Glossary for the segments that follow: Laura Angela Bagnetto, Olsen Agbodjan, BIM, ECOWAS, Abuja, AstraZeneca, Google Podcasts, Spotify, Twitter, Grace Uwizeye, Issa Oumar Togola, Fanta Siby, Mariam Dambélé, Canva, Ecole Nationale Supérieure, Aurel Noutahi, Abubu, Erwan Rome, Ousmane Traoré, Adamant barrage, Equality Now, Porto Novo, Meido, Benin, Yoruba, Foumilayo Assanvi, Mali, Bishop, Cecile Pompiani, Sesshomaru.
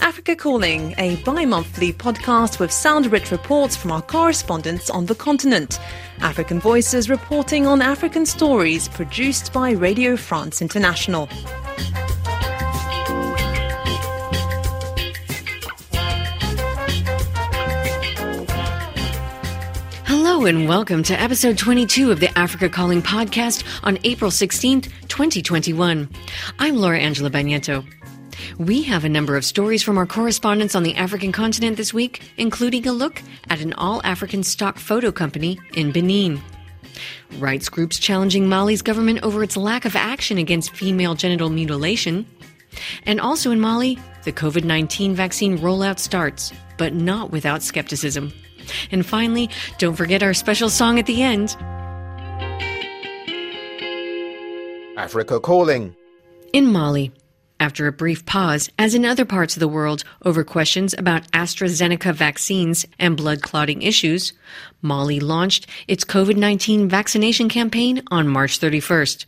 Africa Calling, a bi-monthly podcast with sound-rich reports from our correspondents on the continent. African voices reporting on African stories produced by Radio France International. Hello and welcome to episode 22 of the Africa Calling podcast on April 16th, 2021. I'm Laura Angela Bagnetto. We have a number of stories from our correspondents on the African continent this week, including a look at an all-African stock photo company in Benin. Rights groups challenging Mali's government over its lack of action against female genital mutilation. And also in Mali, the COVID-19 vaccine rollout starts, but not without skepticism. And finally, don't forget our special song at the end. Africa Calling. In Mali, after a brief pause, as in other parts of the world, over questions about AstraZeneca vaccines and blood clotting issues, Mali launched its COVID-19 vaccination campaign on March 31st.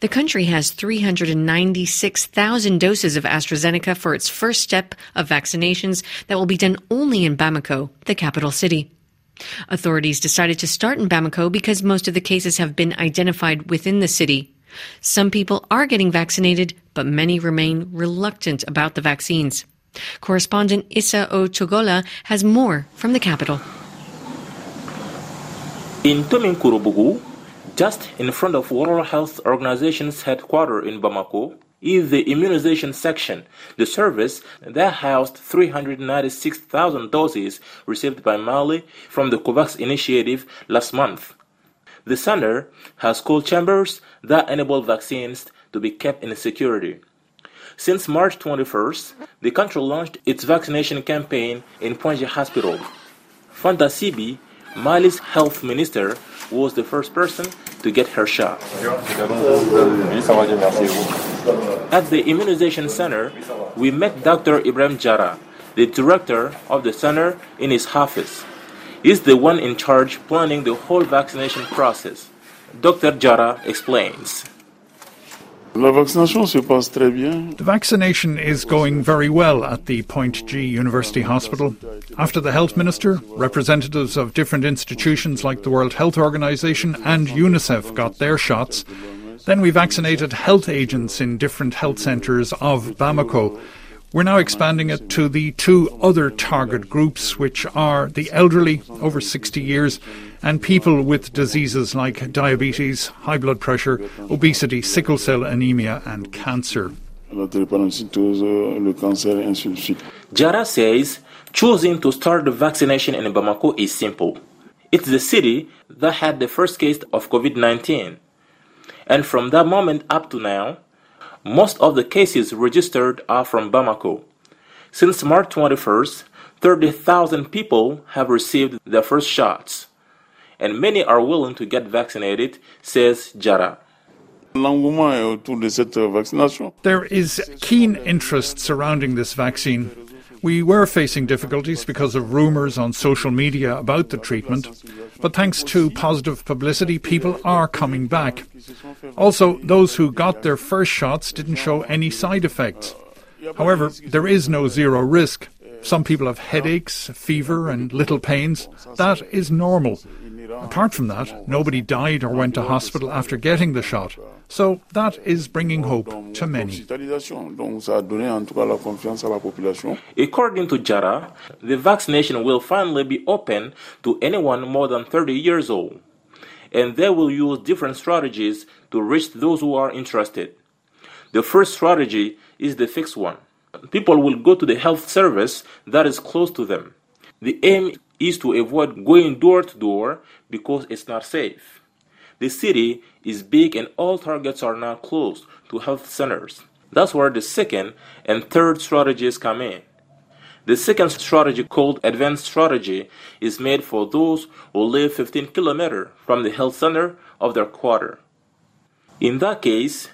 The country has 396,000 doses of AstraZeneca for its first step of vaccinations that will be done only in Bamako, the capital city. Authorities decided to start in Bamako because most of the cases have been identified within the city. Some people are getting vaccinated, but many remain reluctant about the vaccines. Correspondent Issa Oumar Togola has more from the capital. In Tominkurubugu, just in front of World Health Organization's headquarters in Bamako, is the immunization section, the service that housed 396,000 doses received by Mali from the COVAX initiative last month. The center has cold chambers that enable vaccines to be kept in security. Since March 21st, the country launched its vaccination campaign in Ponje Hospital. Fanta Siby, Mali's health minister, was the first person to get her shot. At the immunization center, we met Dr. Ibrahim Diarra, the director of the center, in his office. He's the one in charge planning the whole vaccination process. Dr. Diarra explains. The vaccination is going very well at the Point G University Hospital. After the health minister, representatives of different institutions like the World Health Organization and UNICEF got their shots. Then we vaccinated health agents in different health centres of Bamako. We're now expanding it to the two other target groups, which are the elderly over 60 years and people with diseases like diabetes, high blood pressure, obesity, sickle cell anemia and cancer. Diarra says choosing to start the vaccination in Bamako is simple. It's the city that had the first case of COVID-19. And from that moment up to now, most of the cases registered are from Bamako. Since March 21st, 30,000 people have received their first shots, and many are willing to get vaccinated, says Diarra. There is keen interest surrounding this vaccine. We were facing difficulties because of rumours on social media about the treatment, but thanks to positive publicity, people are coming back. Also, those who got their first shots didn't show any side effects. However, there is no zero risk. Some people have headaches, fever and little pains. That is normal. Apart from that, nobody died or went to hospital after getting the shot. So that is bringing hope to many. According to Diarra, the vaccination will finally be open to anyone more than 30 years old, and they will use different strategies to reach those who are interested. The first strategy is the fixed one. People will go to the health service that is close to them. The aim is to avoid going door to door because it's not safe. The city is big and all targets are now close to health centers. That's where the second and third strategies come in. The second strategy, called advanced strategy, is made for those who live 15 kilometers from the health center of their quarter. In that case,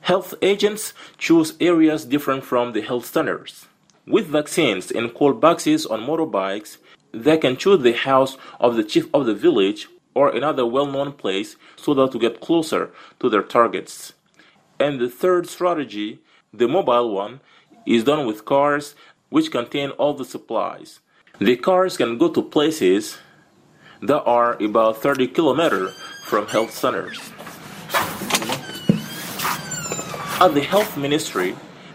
health agents choose areas different from the health centers. With vaccines in cold boxes on motorbikes, they can choose the house of the chief of the village or another well-known place so that to get closer to their targets. And the third strategy, the mobile one, is done with cars which contain all the supplies. The cars can go to places that are about 30 kilometers from health centers. At the health ministry,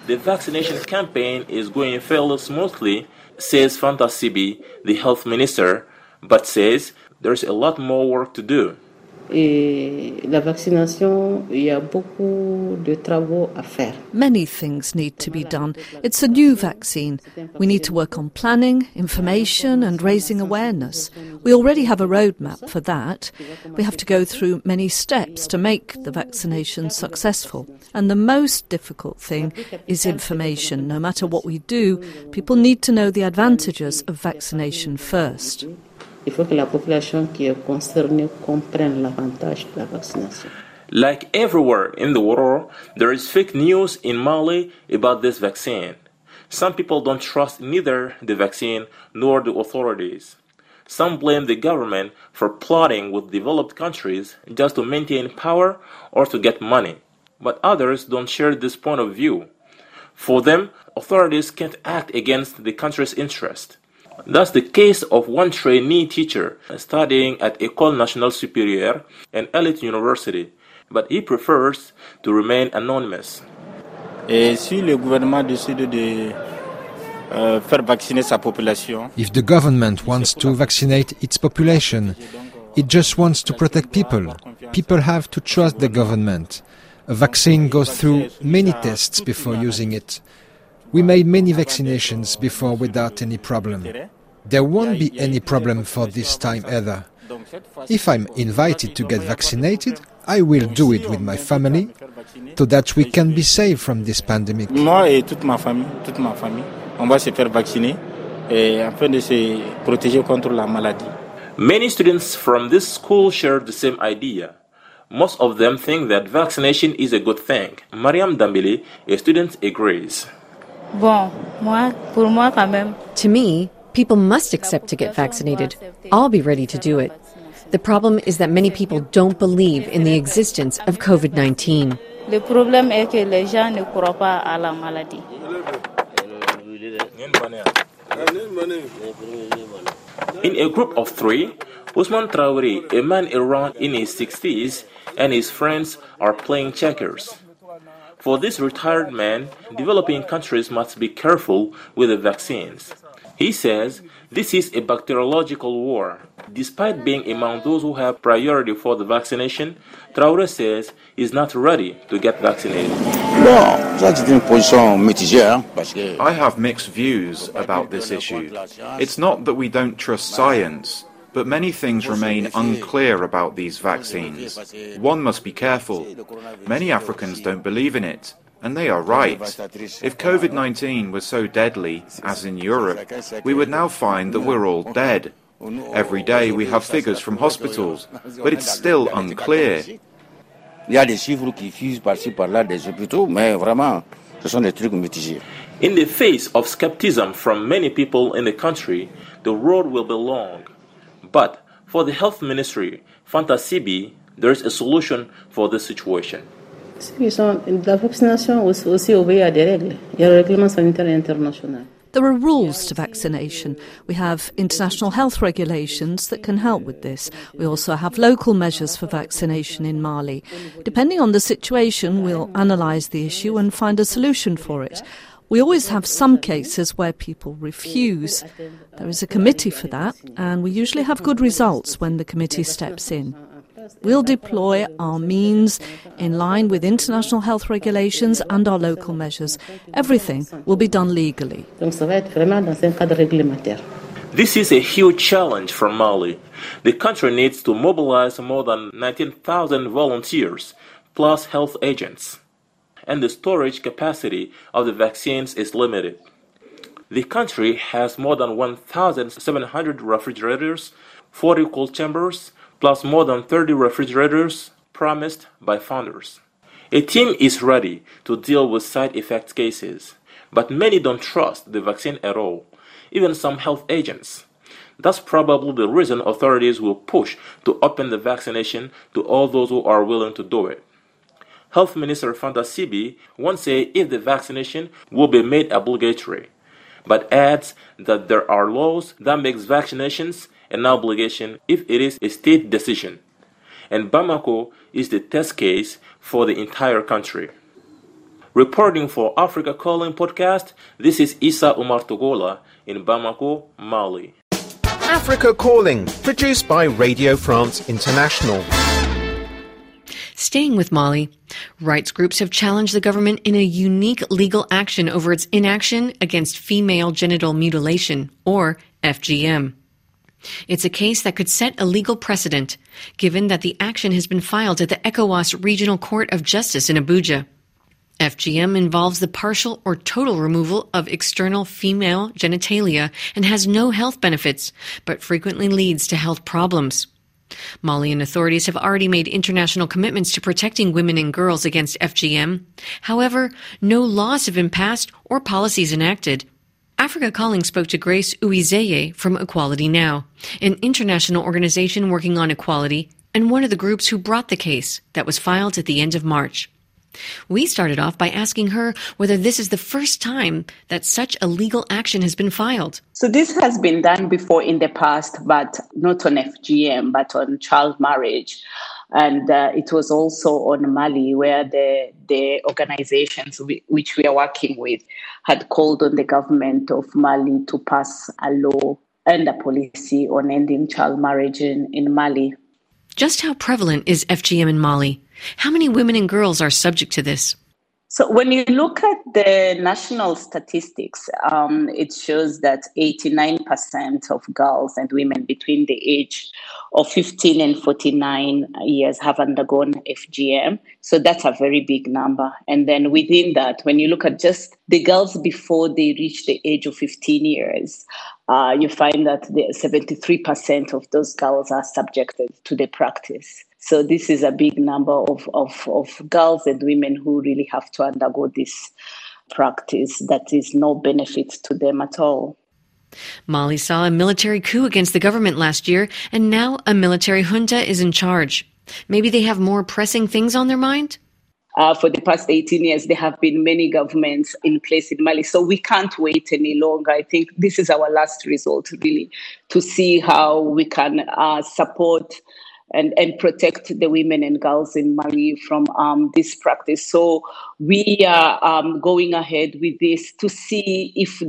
the vaccination campaign is going fairly smoothly, says Fanta Siby, the health minister, but says there's a lot more work to do. Many things need to be done. It's a new vaccine. We need to work on planning, information, and raising awareness. We already have a roadmap for that. We have to go through many steps to make the vaccination successful. And the most difficult thing is information. No matter what we do, people need to know the advantages of vaccination first. Like everywhere in the world, there is fake news in Mali about this vaccine. Some people don't trust neither the vaccine nor the authorities. Some blame the government for plotting with developed countries just to maintain power or to get money. But others don't share this point of view. For them, authorities can't act against the country's interest. That's the case of one trainee teacher studying at Ecole Nationale Supérieure, an elite university, but he prefers to remain anonymous. If the government wants to vaccinate its population, it just wants to protect people. People have to trust the government. A vaccine goes through many tests before using it. We made many vaccinations before without any problem. There won't be any problem for this time either. If I'm invited to get vaccinated, I will do it with my family so that we can be safe from this pandemic. Many students from this school share the same idea. Most of them think that vaccination is a good thing. Mariam Dambélé, a student, agrees. To me, people must accept to get vaccinated. I'll be ready to do it. The problem is that many people don't believe in the existence of COVID-19. In a group of three, Ousmane Traoré, a man around in his 60s, and his friends are playing checkers. For this retired man, developing countries must be careful with the vaccines. He says this is a bacteriological war. Despite being among those who have priority for the vaccination, Traoré says he's not ready to get vaccinated. I have mixed views about this issue. It's not that we don't trust science, but many things remain unclear about these vaccines. One must be careful. Many Africans don't believe in it, and they are right. If COVID-19 was so deadly, as in Europe, we would now find that we're all dead. Every day we have figures from hospitals, but it's still unclear. In the face of skepticism from many people in the country, the road will be long. But for the health ministry, Fanta Siby, there is a solution for this situation. There are rules to vaccination. We have international health regulations that can help with this. We also have local measures for vaccination in Mali. Depending on the situation, we'll analyse the issue and find a solution for it. We always have some cases where people refuse. There is a committee for that, and we usually have good results when the committee steps in. We'll deploy our means in line with international health regulations and our local measures. Everything will be done legally. This is a huge challenge for Mali. The country needs to mobilize more than 19,000 volunteers, plus health agents. And the storage capacity of the vaccines is limited. The country has more than 1,700 refrigerators, 40 cold chambers, plus more than 30 refrigerators promised by funders. A team is ready to deal with side effect cases, but many don't trust the vaccine at all, even some health agents. That's probably the reason authorities will push to open the vaccination to all those who are willing to do it. Health Minister Fanta Siby won't say if the vaccination will be made obligatory, but adds that there are laws that make vaccinations an obligation if it is a state decision. And Bamako is the test case for the entire country. Reporting for Africa Calling podcast, this is Issa Oumar Togola in Bamako, Mali. Africa Calling, produced by Radio France International. Staying with Mali, rights groups have challenged the government in a unique legal action over its inaction against female genital mutilation, or FGM. It's a case that could set a legal precedent, given that the action has been filed at the ECOWAS Regional Court of Justice in Abuja. FGM involves the partial or total removal of external female genitalia and has no health benefits, but frequently leads to health problems. Malian authorities have already made international commitments to protecting women and girls against FGM. However, no laws have been passed or policies enacted. Africa Calling spoke to Grace Uwizeye from Equality Now, an international organization working on equality and one of the groups who brought the case that was filed at the end of March. We started off by asking her whether this is the first time that such a legal action has been filed. So this has been done before in the past, but not on FGM, but on child marriage. And it was also on Mali, where the organizations which we are working with had called on the government of Mali to pass a law and a policy on ending child marriage in Mali. Just how prevalent is FGM in Mali? How many women and girls are subject to this? So when you look at the national statistics, it shows that 89% of girls and women between the age of 15 and 49 years have undergone FGM. So that's a very big number. And then within that, when you look at just the girls before they reach the age of 15 years, you find that 73% of those girls are subjected to the practice. So this is a big number of girls and women who really have to undergo this practice that is no benefit to them at all. Mali saw a military coup against the government last year, and now a military junta is in charge. Maybe they have more pressing things on their mind? For the past 18 years, there have been many governments in place in Mali. So we can't wait any longer. I think this is our last resort, really, to see how we can support and protect the women and girls in Mali from this practice. So we are going ahead with this to see if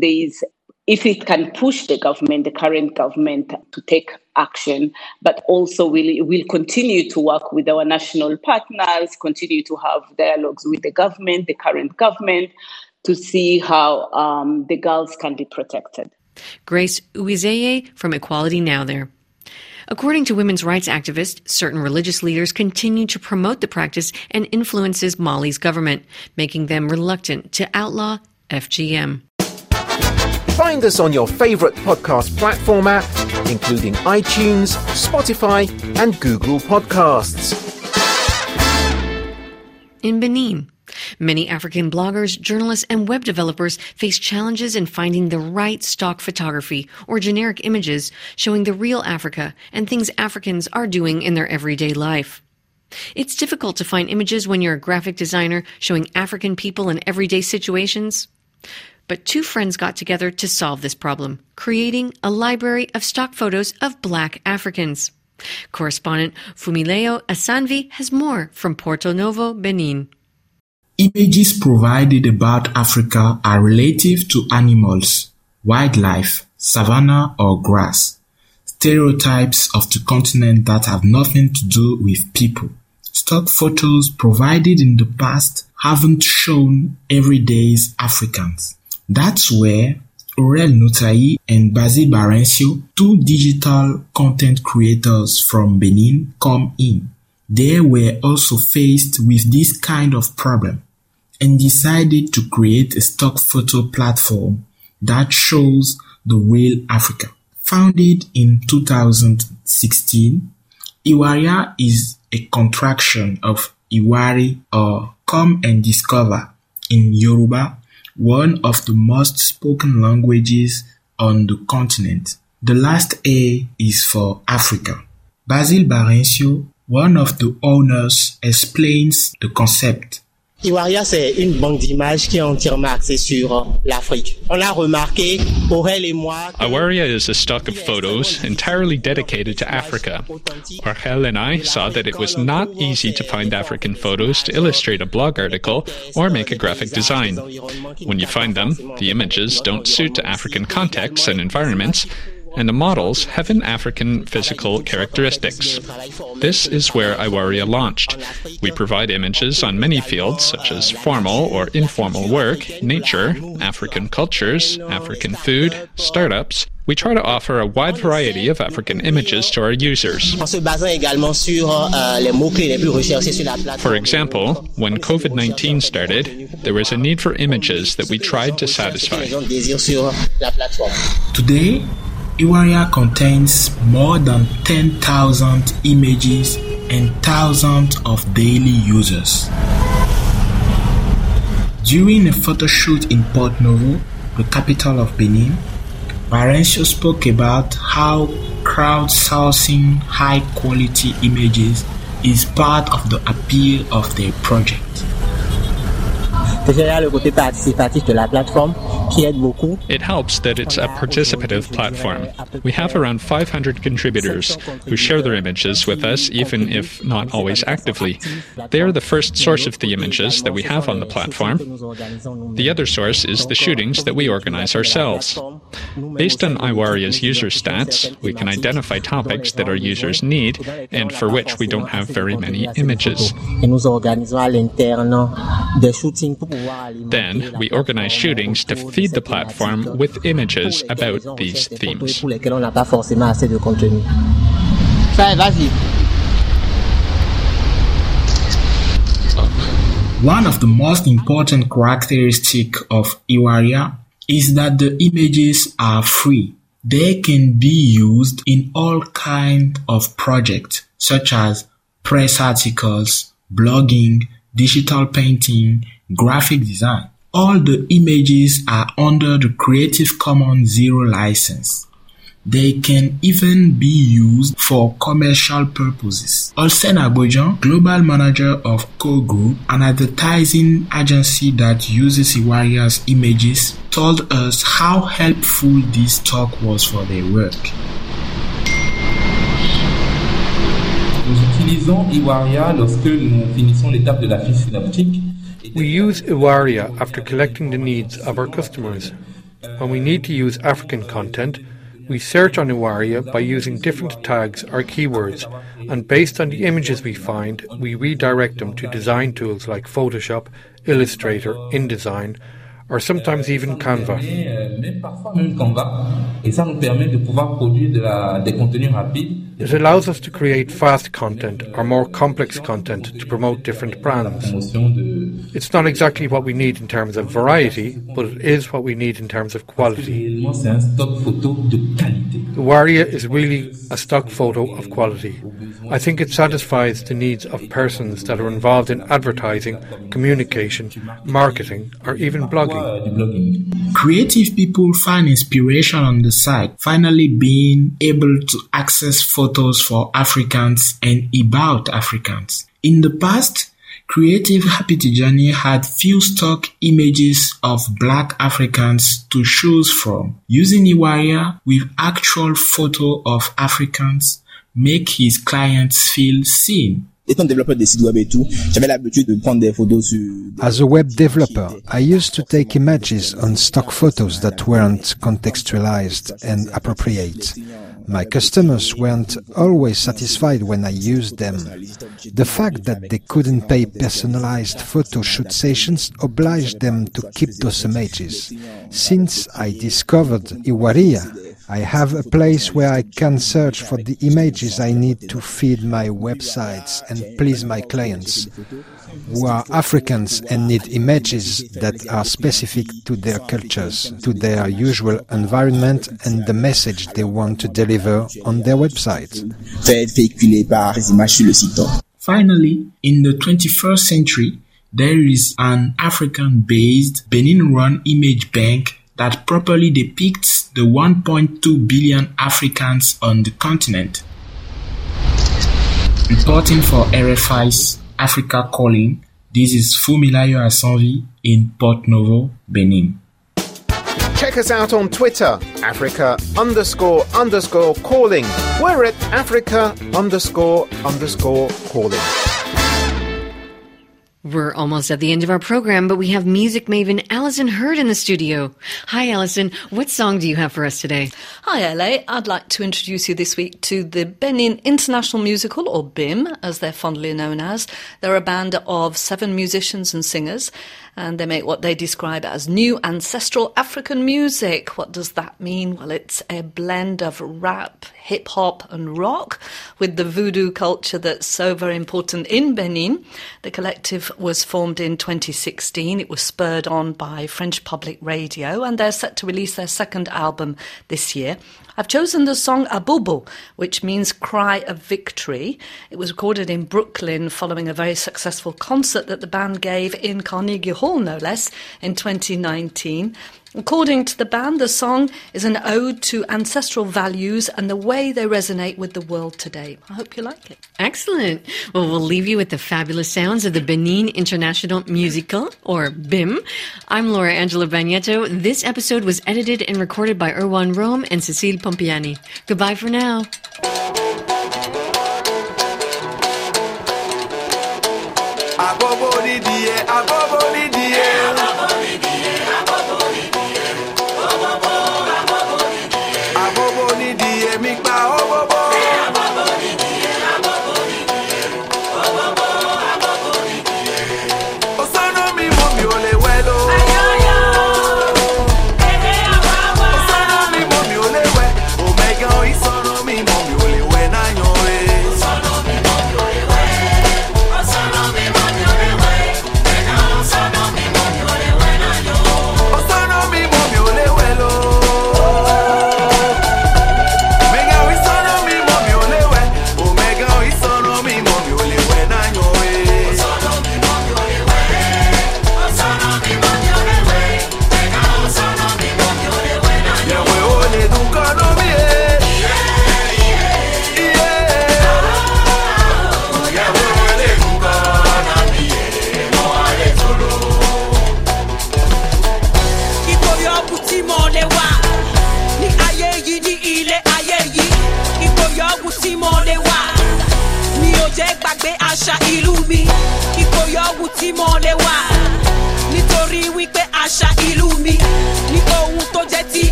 it can push the government, the current government, to take action, but also we'll continue to work with our national partners, continue to have dialogues with the government, the current government, to see how the girls can be protected. Grace Uwizeye from Equality Now there. According to women's rights activists, certain religious leaders continue to promote the practice and influences Mali's government, making them reluctant to outlaw FGM. Find us on your favorite podcast platform app, including iTunes, Spotify, and Google Podcasts. In Benin, many African bloggers, journalists, and web developers face challenges in finding the right stock photography or generic images showing the real Africa and things Africans are doing in their everyday life. It's difficult to find images when you're a graphic designer showing African people in everyday situations. But two friends got together to solve this problem, creating a library of stock photos of Black Africans. Correspondent Foumilayo Assanvi has more from Porto Novo, Benin. Images provided about Africa are relative to animals, wildlife, savanna or grass, stereotypes of the continent that have nothing to do with people. Stock photos provided in the past haven't shown everyday's Africans. That's where Aurel Noutahi and Basile Barrincio, two digital content creators from Benin, come in. They were also faced with this kind of problem and decided to create a stock photo platform that shows the real Africa. Founded in 2016, Iwaria is a contraction of Iwari or Come and Discover in Yoruba, one of the most spoken languages on the continent. The last A is for Africa. Basile Barrincio, one of the owners, explains the concept. Iwaria, c'est une banque d'images qui est entièrement axée sur l'Afrique. On l'a remarqué, Aurel et moi... Iwaria is a stock of photos entirely dedicated to Africa. Aurel and I saw that it was not easy to find African photos to illustrate a blog article or make a graphic design. When you find them, the images don't suit African contexts and environments, and the models have an African physical characteristics. This is where Iwaria launched. We provide images on many fields, such as formal or informal work, nature, African cultures, African food, startups. We try to offer a wide variety of African images to our users. For example, when COVID-19 started, there was a need for images that we tried to satisfy. Today, Iwaria contains more than 10,000 images and thousands of daily users. During a photo shoot in Port Novo, the capital of Benin, Barrincio spoke about how crowdsourcing high-quality images is part of the appeal of their project. It helps that it's a participative platform. We have around 500 contributors who share their images with us, even if not always actively. They are the first source of the images that we have on the platform. The other source is the shootings that we organize ourselves. Based on Iwaria's user stats, we can identify topics that our users need and for which we don't have very many images. Then, we organize shootings to feed the platform with images about these themes. One of the most important characteristics of Iwaria is that the images are free. They can be used in all kinds of projects, such as press articles, blogging, digital painting, graphic design. All the images are under the Creative Commons Zero license. They can even be used for commercial purposes. Olsen Agbodjan, global manager of Co Groupe, an advertising agency that uses Iwaria's images, told us how helpful this talk was for their work. Nous utilisons Iwaria lorsque nous finissons l'étape de la fiche synoptique. We use Iwaria after collecting the needs of our customers. When we need to use African content, we search on Iwaria by using different tags or keywords, and based on the images we find, we redirect them to design tools like Photoshop, Illustrator, InDesign, or sometimes even Canva. It allows us to create fast content or more complex content to promote different brands. It's not exactly what we need in terms of variety, but it is what we need in terms of quality. Iwaria is really a stock photo of quality. I think it satisfies the needs of persons that are involved in advertising, communication, marketing, or even blogging. Creative people find inspiration on the site, finally being able to access photos for Africans and about Africans. In the past, Creative Happy Tijani had few stock images of Black Africans to choose from. Using Iwaria with actual photo of Africans make his clients feel seen. As a web developer, I used to take images on stock photos that weren't contextualized and appropriate. My customers weren't always satisfied when I used them. The fact that they couldn't pay personalized photo shoot sessions obliged them to keep those images. Since I discovered Iwaria, I have a place where I can search for the images I need to feed my websites and please my clients, who are Africans and need images that are specific to their cultures, to their usual environment and the message they want to deliver on their website. Finally, in the 21st century, there is an African-based Benin-run image bank that properly depicts the 1.2 billion Africans on the continent. Reporting for RFI's Africa Calling, this is Foumilayo Assanvi in Port-Novo, Benin. Check us out on Twitter, Africa__calling. We're at Africa__calling. We're almost at the end of our program, but we have music maven Alison Hird in the studio. Hi, Alison. What song do you have for us today? Hi, LA. I'd like to introduce you this week to the Benin International Musical, or BIM, as they're fondly known as. They're a band of 7 musicians and singers, and they make what they describe as new ancestral African music. What does that mean? Well, it's a blend of rap, hip-hop and rock with the voodoo culture that's so very important in Benin. The collective was formed in 2016. It was spurred on by French public radio, and they're set to release their second album this year. I've chosen the song Abubu, which means Cry of Victory. It was recorded in Brooklyn following a very successful concert that the band gave in Carnegie Hall, no less, in 2019. According to the band, the song is an ode to ancestral values and the way they resonate with the world today. I hope you like it. Excellent. Well, we'll leave you with the fabulous sounds of the Benin International Musical, or BIM. I'm Laura Angela Bagnetto. This episode was edited and recorded by Erwan Rome and Cecile Pompiani. Goodbye for now.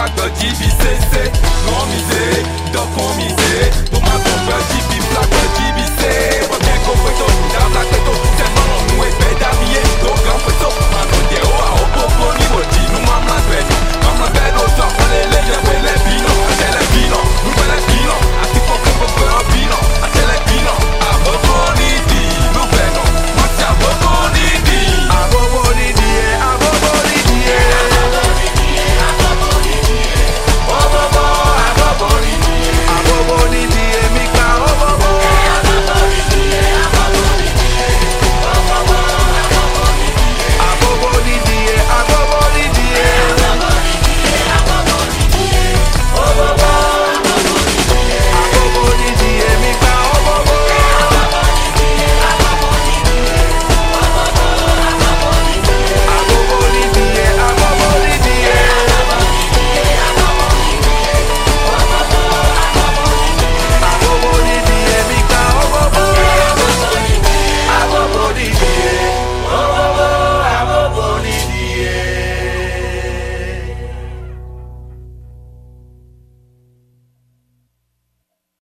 Flag the GBC.